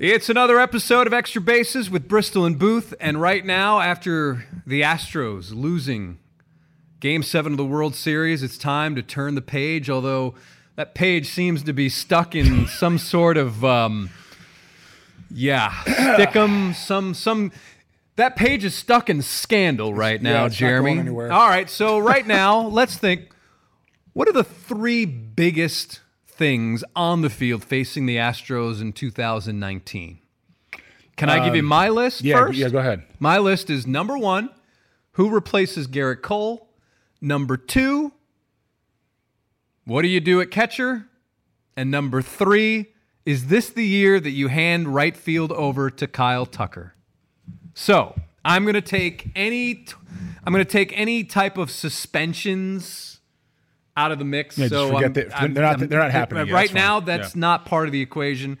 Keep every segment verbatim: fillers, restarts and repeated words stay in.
It's another episode of Extra Bases with Bristol and Booth, and right now, after the Astros losing Game seven of the World Series, it's time to turn the page, although that page seems to be stuck in some sort of, um, yeah, stick'em, some, some, that page is stuck in scandal right now, yeah, Jeremy. Not going anywhere. All right, so right now, let's think, what are the three biggest things on the field facing the Astros in two thousand nineteen? Can I um, give you my list yeah, first? Yeah, go ahead. My list is number one, who replaces Gerrit Cole? Number two, what do you do at catcher? And number three, is this the year that you hand right field over to Kyle Tucker? So I'm gonna take any. T- I'm gonna take any type of suspensions out of the mix, yeah, so um, the, they're not they're not happening yet. Right now. That's yeah. not part of the equation.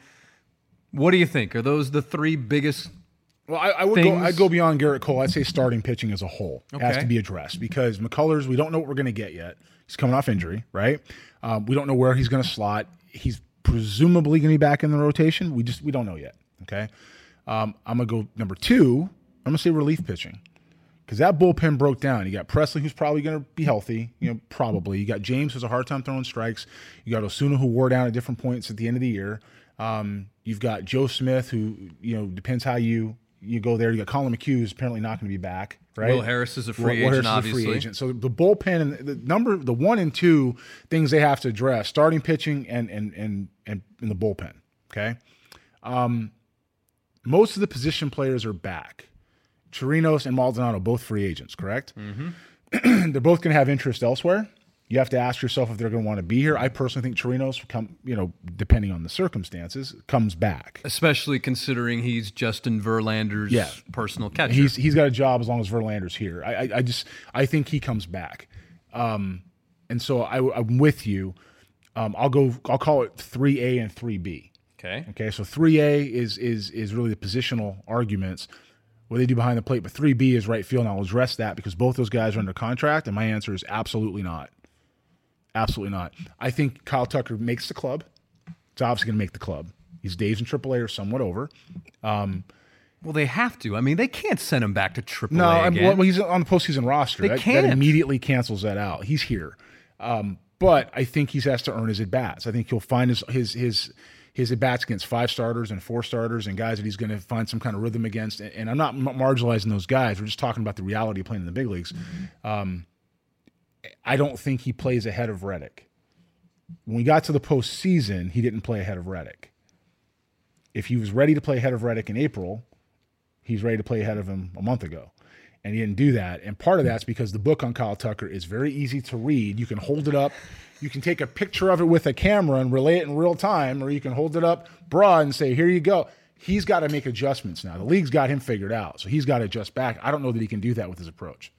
What do you think? Are those the three biggest? Well, I, I would things? go. I'd go beyond Gerrit Cole. I'd say starting pitching as a whole okay. has to be addressed because McCullers, we don't know what we're going to get yet. He's coming off injury, right? Um, we don't know where he's going to slot. He's presumably going to be back in the rotation. We just we don't know yet. Okay, um, I'm going to go number two. I'm going to say relief pitching. Because that bullpen broke down. You got Presley, who's probably going to be healthy, you know, probably. You got James, who's a hard time throwing strikes. You got Osuna, who wore down at different points at the end of the year. Um, you've got Joe Smith, who, you know, depends how you you go there. You got Colin McHugh, who's apparently not going to be back, right? Will Harris is a free Will, agent, Will obviously. Free agent. So the bullpen and the number, the one and two things they have to address: starting pitching and and and and, and the bullpen. Okay, um, most of the position players are back. Chirinos and Maldonado, both free agents, correct? Mm-hmm. They're both going to have interest elsewhere. You have to ask yourself if they're going to want to be here. I personally think Chirinos, come, you know, depending on the circumstances, comes back. Especially considering he's Justin Verlander's yeah. personal catcher. He's he's got a job as long as Verlander's here. I I, I just I think he comes back, um, and so I, I'm with you. Um, I'll go. I'll call it three A and three B. Okay. Okay. So three A is is is really the positional arguments. What they do behind the plate, but three B is right field, and I'll address that because both those guys are under contract, and my answer is absolutely not. Absolutely not. I think Kyle Tucker makes the club. It's obviously going to make the club. His days in triple A are somewhat over. Um, well, they have to. I mean, they can't send him back to triple A no, I mean, again. Well, he's on the postseason roster. They that, can't. That immediately cancels that out. He's here. Um, but I think he has to earn his at-bats. I think he'll find his his his – his at-bats against five starters and four starters and guys that he's going to find some kind of rhythm against. And I'm not marginalizing those guys. We're just talking about the reality of playing in the big leagues. Mm-hmm. Um, I don't think he plays ahead of Reddick. When we got to the postseason, he didn't play ahead of Reddick. If he was ready to play ahead of Reddick in April, he's ready to play ahead of him a month ago. And he didn't do that. And part of that's because the book on Kyle Tucker is very easy to read. You can hold it up. You can take a picture of it with a camera and relay it in real time, or you can hold it up broad and say, here you go. He's got to make adjustments now. The league's got him figured out, so he's got to adjust back. I don't know that he can do that with his approach.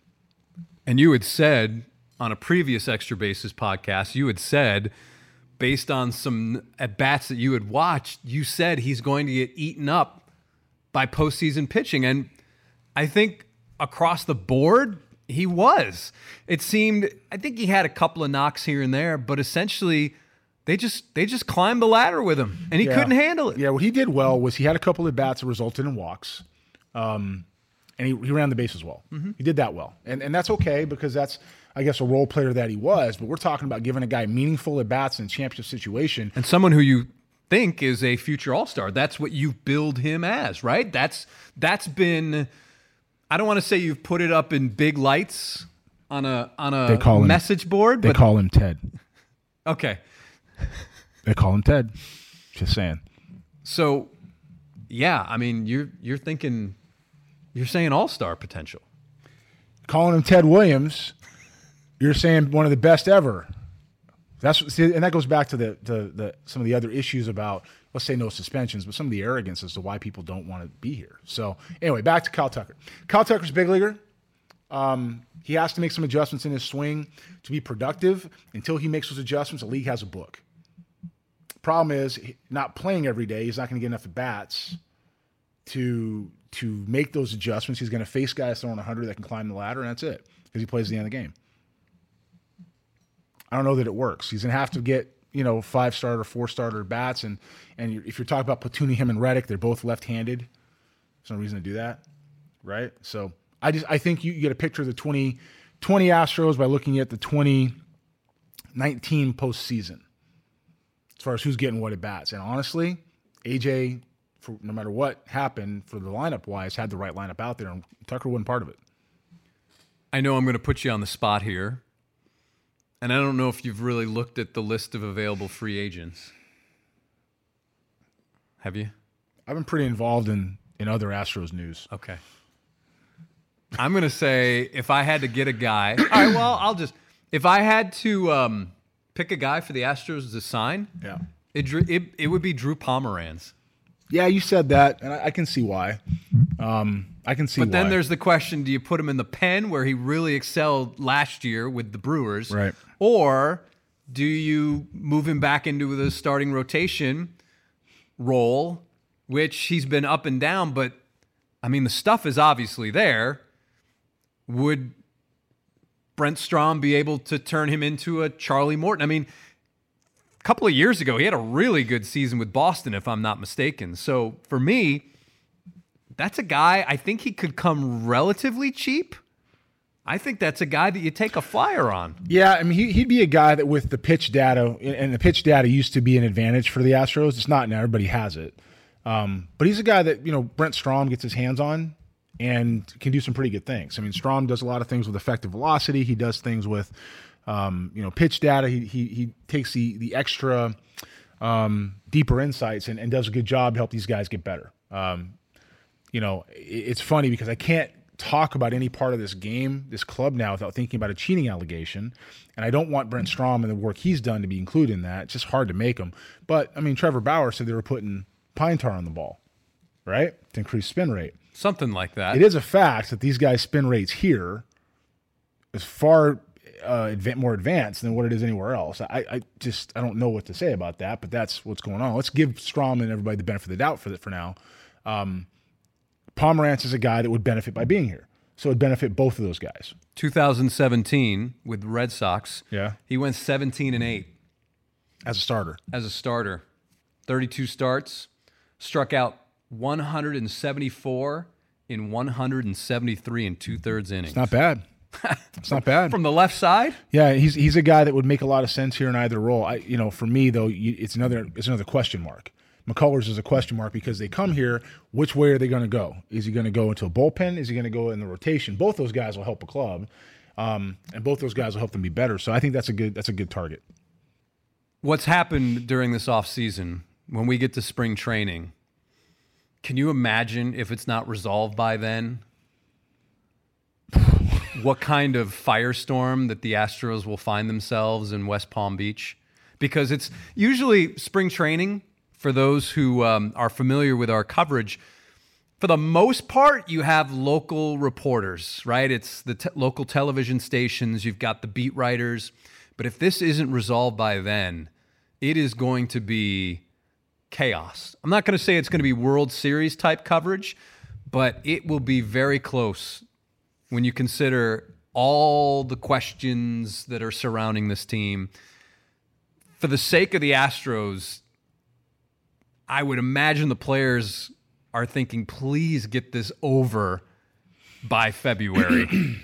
And you had said on a previous Extra Bases podcast, you had said, based on some at-bats that you had watched, you said he's going to get eaten up by postseason pitching. And I think across the board, he was. It seemed, I think he had a couple of knocks here and there, but essentially they just they just climbed the ladder with him, and he yeah. couldn't handle it. Yeah, what he did well was he had a couple of bats that resulted in walks, um, and he, he ran the bases well. Mm-hmm. He did that well, and and that's okay because that's, I guess, a role player that he was, but we're talking about giving a guy meaningful at-bats in a championship situation. And someone who you think is a future all-star. That's what you build him as, right? That's That's been... I don't want to say you've put it up in big lights on a on a him, message board. But they call him Ted. Okay. They call him Ted. Just saying. So, yeah, I mean, you're you're thinking, you're saying all-star potential. Calling him Ted Williams, you're saying one of the best ever. That's see, and that goes back to the, the the some of the other issues about, let's say, no suspensions, but some of the arrogance as to why people don't want to be here. So anyway, back to Kyle Tucker. Kyle Tucker's a big leaguer. Um, he has to make some adjustments in his swing to be productive. Until he makes those adjustments, the league has a book. Problem is, not playing every day, he's not going to get enough at bats to to make those adjustments. He's going to face guys throwing a hundred that can climb the ladder, and that's it, because he plays at the end of the game. I don't know that it works. He's going to have to get you know, five starter, four starter bats, and and you're, if you're talking about platooning him and Reddick, they're both left-handed. There's no reason to do that, right? So I just I think you, you get a picture of the twenty twenty Astros by looking at the twenty nineteen postseason, as far as who's getting what at bats. And honestly, A J, for no matter what happened for the lineup wise, had the right lineup out there, and Tucker wasn't part of it. I know I'm going to put you on the spot here, and I don't know if you've really looked at the list of available free agents. Have you? I've been pretty involved in, in other Astros news. Okay. I'm going to say if I had to get a guy, all right, well, I'll just, if I had to um, pick a guy for the Astros to sign, yeah, it, it, it would be Drew Pomeranz. Yeah, you said that, and I, I can see why. Um, I can see why. But then why. There's the question, do you put him in the pen where he really excelled last year with the Brewers? Right. Or do you move him back into the starting rotation role, which he's been up and down, but, I mean, the stuff is obviously there. Would Brent Strom be able to turn him into a Charlie Morton? I mean, a couple of years ago, he had a really good season with Boston, if I'm not mistaken. So for me, that's a guy, I think he could come relatively cheap. I think that's a guy that you take a flyer on. Yeah, I mean, he, he'd be a guy that with the pitch data, and the pitch data used to be an advantage for the Astros. It's not now, everybody has it. Um, but he's a guy that, you know, Brent Strom gets his hands on and can do some pretty good things. I mean, Strom does a lot of things with effective velocity. He does things with... Um, you know, pitch data, he he, he takes the, the extra um, deeper insights and, and does a good job to help these guys get better. Um, you know, it, it's funny because I can't talk about any part of this game, this club now, without thinking about a cheating allegation. And I don't want Brent Strom and the work he's done to be included in that. It's just hard to make him. But, I mean, Trevor Bauer said they were putting pine tar on the ball, right, to increase spin rate. Something like that. It is a fact that these guys' spin rates here is far... Uh, more advanced than what it is anywhere else. I, I just I don't know what to say about that, but that's what's going on. Let's give Strom and everybody the benefit of the doubt for that for now. Um, Pomeranz is a guy that would benefit by being here, so it would benefit both of those guys. twenty seventeen with the Red Sox, yeah, he went seventeen and eight as a starter. As a starter, thirty-two starts, struck out one hundred seventy-four in one hundred seventy-three and two thirds innings. It's not bad. It's not bad from the left side. Yeah, he's he's a guy that would make a lot of sense here in either role. I, you know, for me though, you, it's another it's another question mark. McCullers is a question mark because they come here. Which way are they going to go? Is he going to go into a bullpen? Is he going to go in the rotation? Both those guys will help a club, um, and both those guys will help them be better. So I think that's a good that's a good target. What's happened during this offseason when we get to spring training? Can you imagine if it's not resolved by then? What kind of firestorm that the Astros will find themselves in West Palm Beach? Because it's usually spring training, for those who um, are familiar with our coverage, for the most part, you have local reporters, right? It's the te- local television stations. You've got the beat writers. But if this isn't resolved by then, it is going to be chaos. I'm not going to say it's going to be World Series type coverage, but it will be very close when you consider all the questions that are surrounding this team. For the sake of the Astros, I would imagine the players are thinking, please get this over by February.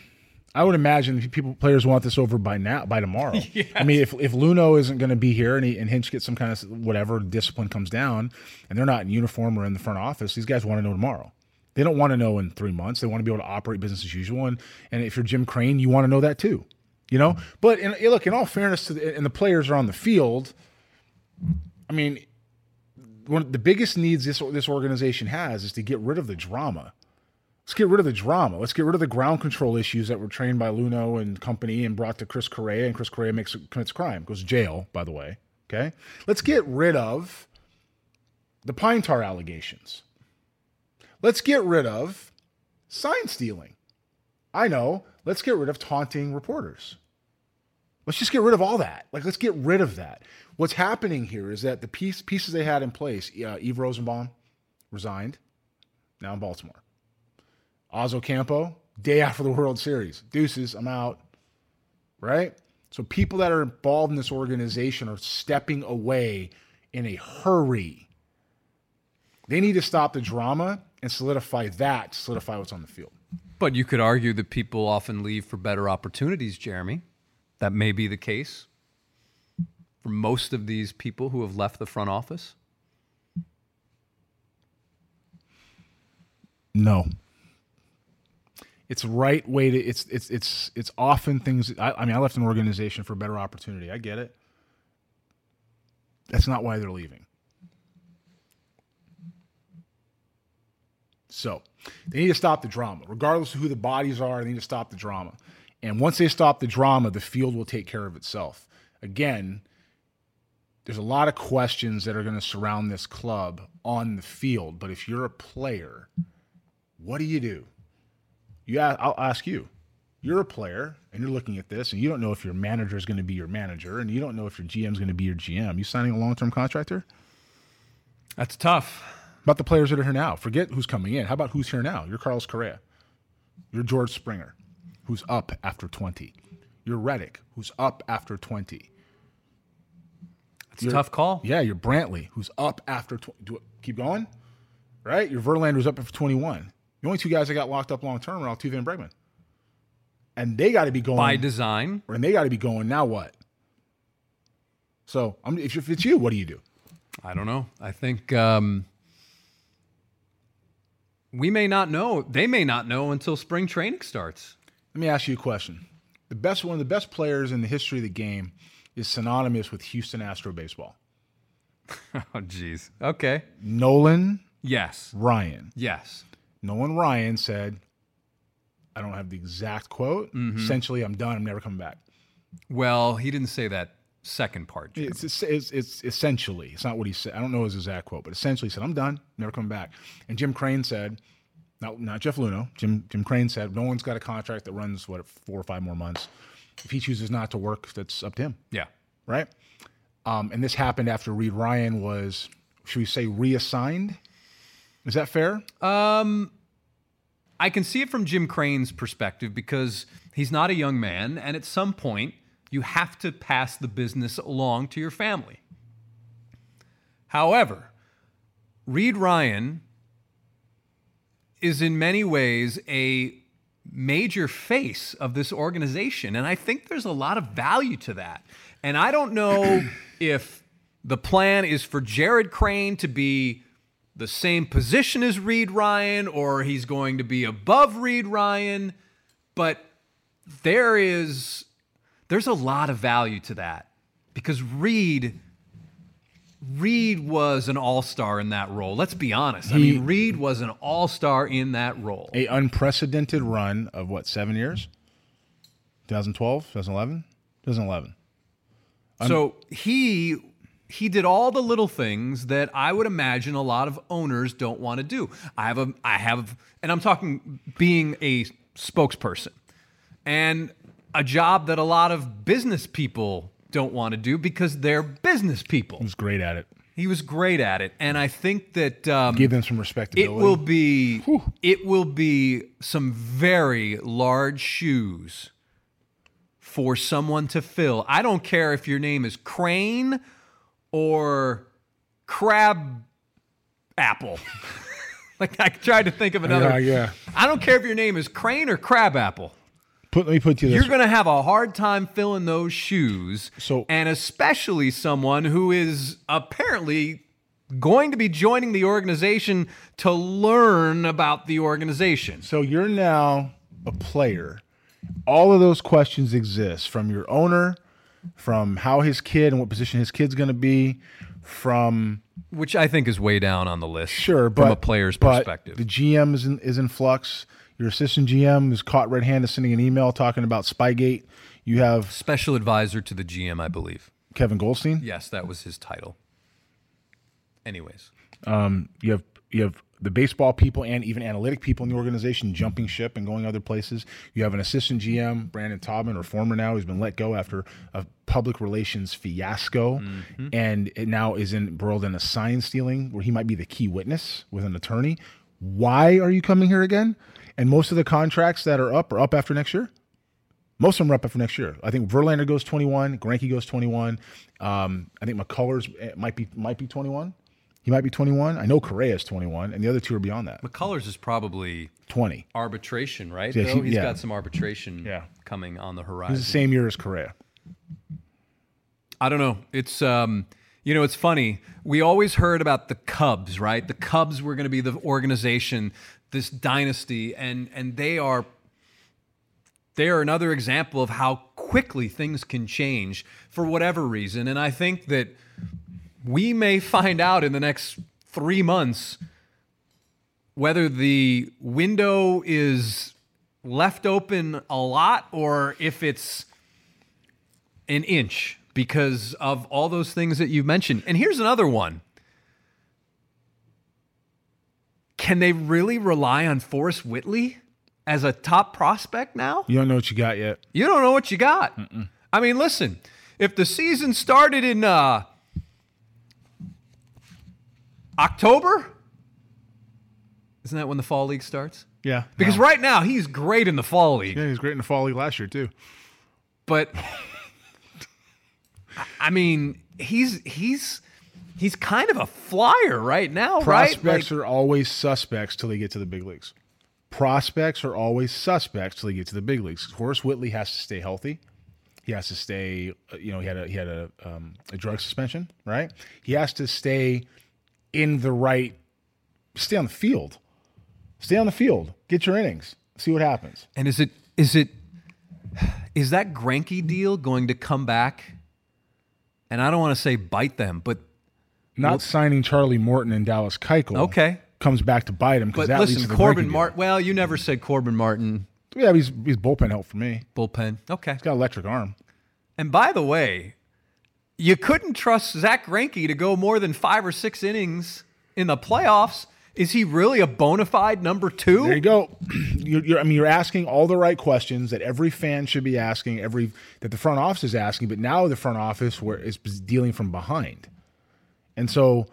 I would imagine people, players want this over by now, by tomorrow. Yes. I mean, if if Luno isn't going to be here and, he, and Hinch gets some kind of whatever discipline comes down and they're not in uniform or in the front office, these guys want to know tomorrow. They don't want to know in three months. They want to be able to operate business as usual. And and if you're Jim Crane, you want to know that too, you know. But in, look, in all fairness, to the, and the players are on the field. I mean, one of the biggest needs this this organization has is to get rid of the drama. Let's get rid of the drama. Let's get rid of the ground control issues that were trained by Luno and company and brought to Chris Correa. And Chris Correa makes commits crime, goes to jail, by the way. Okay, let's get rid of the pine tar allegations. Let's get rid of sign stealing. I know. Let's get rid of taunting reporters. Let's just get rid of all that. Like, let's get rid of that. What's happening here is that the piece, pieces they had in place, uh, Eve Rosenbaum resigned, now in Baltimore. Oz Ocampo, day after the World Series. Deuces, I'm out. Right? So people that are involved in this organization are stepping away in a hurry. They need to stop the drama and solidify that, solidify what's on the field. But you could argue that people often leave for better opportunities, Jeremy. That may be the case for most of these people who have left the front office. No. It's right way to it's it's it's it's often things. I, I mean, I left an organization for better opportunity. I get it. That's not why they're leaving. So they need to stop the drama, regardless of who the bodies are. They need to stop the drama, and once they stop the drama, the field will take care of itself. Again, there's a lot of questions that are going to surround this club on the field, but if you're a player, what do you do? Yeah, I'll ask you. You're a player, and you're looking at this, and you don't know if your manager is going to be your manager, and you don't know if your G M is going to be your G M. You signing a long-term contract here? That's tough. About the players that are here now. Forget who's coming in. How about who's here now? You're Carlos Correa. You're George Springer, who's up after twenty. You're Reddick, who's up after twenty. That's you're, a tough call. Yeah, you're Brantley, who's up after twenty. Do it, keep going, right? Your Verlander's up after twenty-one. The only two guys that got locked up long-term are Altuve and Bregman. And they got to be going. By design. And they got to be going, now what? So I'm, if it's you, what do you do? I don't know. I think um, we may not know. They may not know until spring training starts. Let me ask you a question. The best, one of the best players in the history of the game is synonymous with Houston Astros baseball. Oh, geez. Okay. Nolan. Yes. Ryan. Yes. Nolan Ryan said, I don't have the exact quote. Mm-hmm. Essentially, I'm done. I'm never coming back. Well, he didn't say that second part. It's, it's, it's, it's essentially. It's not what he said. I don't know his exact quote, but essentially he said, I'm done. Never coming back. And Jim Crane said, not, not Jeff Luno. Jim, Jim Crane said, Nolan's got a contract that runs, what, four or five more months. If he chooses not to work, that's up to him. Yeah. Right? Um, and this happened after Reed Ryan was, should we say, reassigned? Is that fair? Um, I can see it from Jim Crane's perspective because he's not a young man, and at some point, you have to pass the business along to your family. However, Reed Ryan is in many ways a major face of this organization, and I think there's a lot of value to that. And I don't know if the plan is for Gerrit Crane to be the same position as Reed Ryan, or he's going to be above Reed Ryan. But there is, there's a lot of value to that because Reed, Reed was an all-star in that role. Let's be honest. He, I mean, Reed was an all-star in that role. A unprecedented run of what, seven years? twenty twelve, twenty eleven, twenty eleven. Un- so he... He did all the little things that I would imagine a lot of owners don't want to do. I have a, I have, and I'm talking being a spokesperson and a job that a lot of business people don't want to do because they're business people. He was great at it. He was great at it. And I think that, um, give them some respectability. It will be, Whew. it will be some very large shoes for someone to fill. I don't care if your name is Crane or crab apple. Like I tried to think of another. Yeah, yeah. I don't care if your name is Crane or crab apple. Put, let me put you this. You're going to have a hard time filling those shoes. So, and especially someone who is apparently going to be joining the organization to learn about the organization. So you're now a player. All of those questions exist from your owner, from how his kid and what position his kid's going to be, from... Which I think is way down on the list. Sure, but... From a player's but perspective. The G M is in, is in flux. Your assistant G M is caught red-handed sending an email talking about Spygate. You have... Special advisor to the G M, I believe. Kevin Goldstein? Yes, that was his title. Anyways. Um, you have you have the baseball people and even analytic people in the organization jumping ship and going other places. You have an assistant G M, Brandon Taubman, or former now, who's been let go after a public relations fiasco, mm-hmm. and it now is embroiled in a sign stealing where he might be the key witness with an attorney. Why are you coming here again? And most of the contracts that are up are up after next year. Most of them are up for next year. I think Verlander goes twenty-one. Greinke goes twenty-one. Um, I think McCullers might be might be twenty-one. He might be twenty-one. I know Correa is twenty-one, and the other two are beyond that. McCullers is probably twenty. Arbitration, right? Yeah, he, He's yeah. got some arbitration yeah. coming on the horizon. He's the same year as Correa. I don't know. It's um, you know, it's funny. We always heard about the Cubs, right? The Cubs were going to be the organization, this dynasty, and and they are. They are another example of how quickly things can change for whatever reason. And I think that we may find out in the next three months whether the window is left open a lot or if it's an inch because of all those things that you've mentioned. And here's another one. Can they really rely on Forrest Whitley as a top prospect now? You don't know what you got yet. You don't know what you got. Mm-mm. I mean, listen, if the season started in uh, October, isn't that when the Fall League starts? Yeah. Because no. right now, he's great in the Fall League. Yeah, he was great in the Fall League last year, too. But, I mean, he's he's... He's kind of a flyer right now, Prospects right? Prospects like, are always suspects till they get to the big leagues. Prospects are always suspects till they get to the big leagues. Forrest Whitley has to stay healthy. He has to stay, you know, he had a he had a, um, a drug suspension, right? He has to stay in the right, stay on the field. Stay on the field. Get your innings. See what happens. And is it is it is that Greinke deal going to come back? And I don't want to say bite them, but not well, signing Charlie Morton and Dallas Keuchel. Okay. Comes back to bite him because that listen, leads to the Corbin Martin. Well, you never said Corbin Martin. Yeah, he's he's bullpen help for me. Bullpen, okay. He's got an electric arm. And by the way, you couldn't trust Zach Greinke to go more than five or six innings in the playoffs. Is he really a bona fide number two? There you go. You're, you're, I mean, you're asking all the right questions that every fan should be asking, every that the front office is asking. But now the front office where is dealing from behind, and so.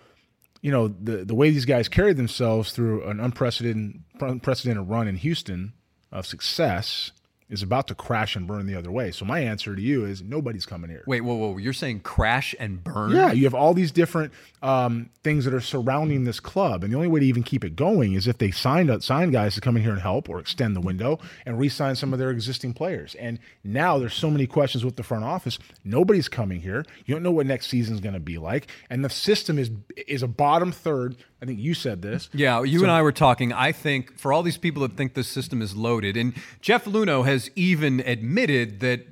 You know, the, the way these guys carried themselves through an unprecedented unprecedented run in Houston of success is about to crash and burn the other way. So my answer to you is nobody's coming here. Wait, whoa, whoa. You're saying crash and burn? Yeah, you have all these different um, things that are surrounding this club. And the only way to even keep it going is if they signed up, signed guys to come in here and help or extend the window and re-sign some of their existing players. And now there's so many questions with the front office. Nobody's coming here. You don't know what next season's going to be like. And the system is is a bottom third. I think you said this. Yeah, you so, and I were talking. I think for all these people that think this system is loaded, and Jeff Luno has even admitted that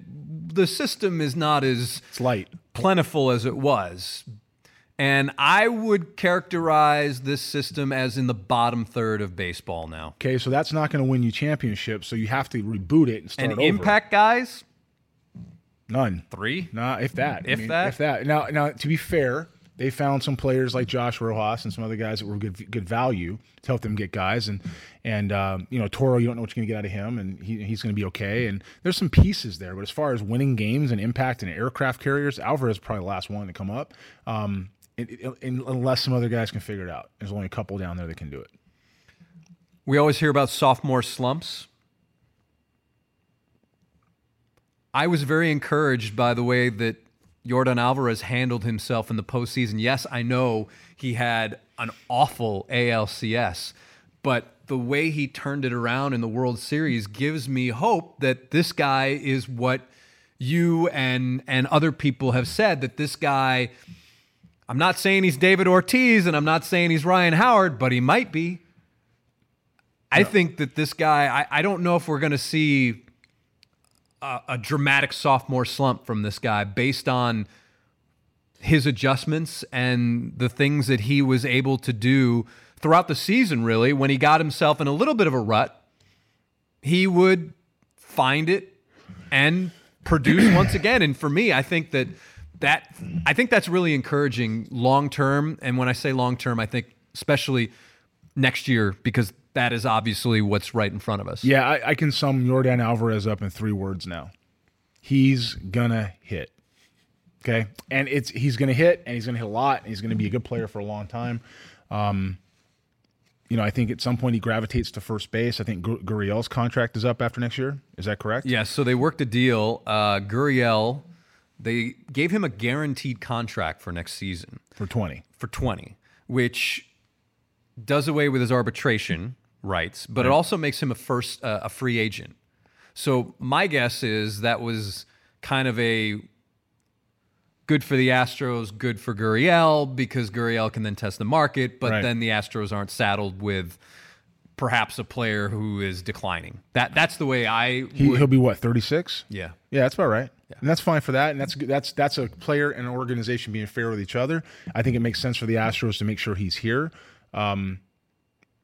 the system is not as it's light. Plentiful as it was. And I would characterize this system as in the bottom third of baseball now. Okay, so that's not going to win you championships, so you have to reboot it and start and over. And impact guys? None. Three? Nah, if that. If I mean, that? If that. Now, now, to be fair... They found some players like Josh Rojas and some other guys that were good good value to help them get guys. And, and um, you know, Toro, you don't know what you're going to get out of him, and he, he's going to be okay. And there's some pieces there. But as far as winning games and impact and aircraft carriers, Alvarez is probably the last one to come up, um, it, it, unless some other guys can figure it out. There's only a couple down there that can do it. We always hear about sophomore slumps. I was very encouraged by the way that Yordan Alvarez handled himself in the postseason. Yes, I know he had an awful A L C S, but the way he turned it around in the World Series gives me hope that this guy is what you and and other people have said, that this guy, I'm not saying he's David Ortiz, and I'm not saying he's Ryan Howard, but he might be. I no. think that this guy, I, I don't know if we're going to see... A, a dramatic sophomore slump from this guy based on his adjustments and the things that he was able to do throughout the season, really. When he got himself in a little bit of a rut, he would find it and produce once again. And for me, I think that, that I think that's really encouraging long-term. And when I say long-term, I think especially next year, because that is obviously what's right in front of us. Yeah, I, I can sum Yordan Alvarez up in three words now. He's gonna hit. Okay? And it's he's gonna hit, and he's gonna hit a lot, and he's gonna be a good player for a long time. Um, you know, I think at some point he gravitates to first base. I think Gur- Gurriel's contract is up after next year. Is that correct? Yes. Yeah, so they worked a deal. Uh, Gurriel, they gave him a guaranteed contract for next season. For twenty. For twenty, which does away with his arbitration rights, but right. It also makes him a first uh, a free agent. So my guess is that was kind of a good for the Astros, good for Gurriel, because Gurriel can then test the market, but right. then the Astros aren't saddled with perhaps a player who is declining. That that's the way I he, would... He'll be what, thirty-six? Yeah. Yeah, that's about right. Yeah. And that's fine for that, and that's that's that's a player and an organization being fair with each other. I think it makes sense for the Astros to make sure he's here um,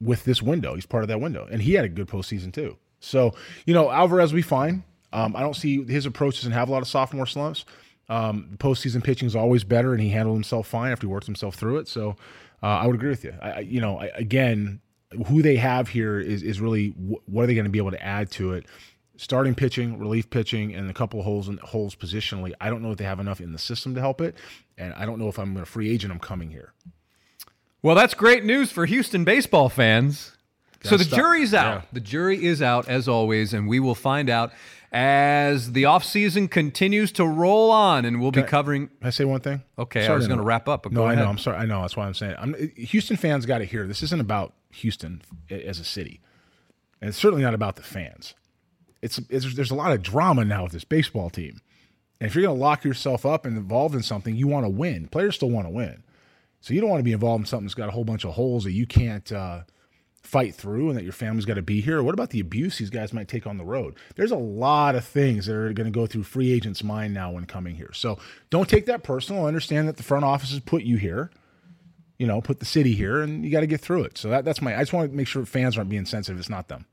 with this window. He's part of that window, and he had a good postseason too. So, you know, Alvarez will be fine. Um, I don't see his approach doesn't have a lot of sophomore slumps. Um, the postseason pitching is always better, and he handled himself fine after he worked himself through it. So uh, I would agree with you. I, you know, I, again, who they have here is is really w- what are they going to be able to add to it? Starting pitching, relief pitching, and a couple of holes in holes positionally. I don't know if they have enough in the system to help it, and I don't know if I'm going to free agent. I'm coming here. Well, that's great news for Houston baseball fans. So the stop. jury's out. Yeah. The jury is out, as always, and we will find out as the offseason continues to roll on, and we'll can be covering... I, can I say one thing? Okay, sorry, I was going to wrap up. But no, go I ahead. know. I'm sorry. I know. That's why I'm saying I'm, Houston fans got to hear. This isn't about Houston as a city, and it's certainly not about the fans. It's, it's There's a lot of drama now with this baseball team, and if you're going to lock yourself up and involved in something, you want to win. Players still want to win, so you don't want to be involved in something that's got a whole bunch of holes that you can't... Uh, fight through, and that your family's got to be here. What about the abuse these guys might take on the road? There's a lot of things that are going to go through free agents' mind now when coming here. So don't take that personal. Understand that the front office has put you here, you know, put the city here, and you got to get through it. So that, that's my, I just want to make sure fans aren't being sensitive. It's not them.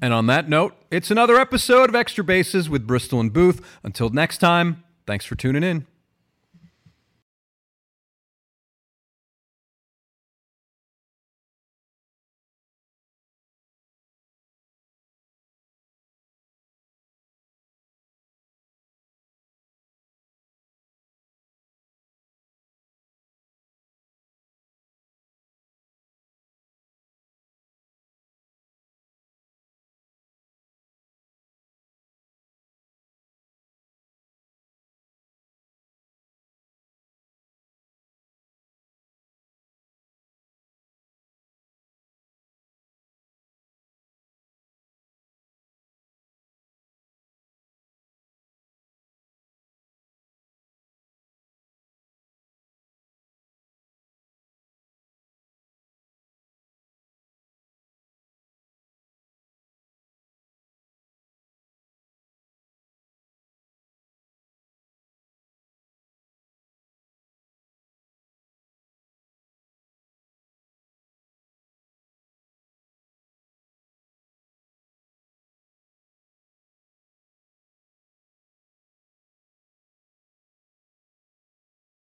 And on that note, it's another episode of Extra Bases with Bristol and Booth. Until next time, thanks for tuning in.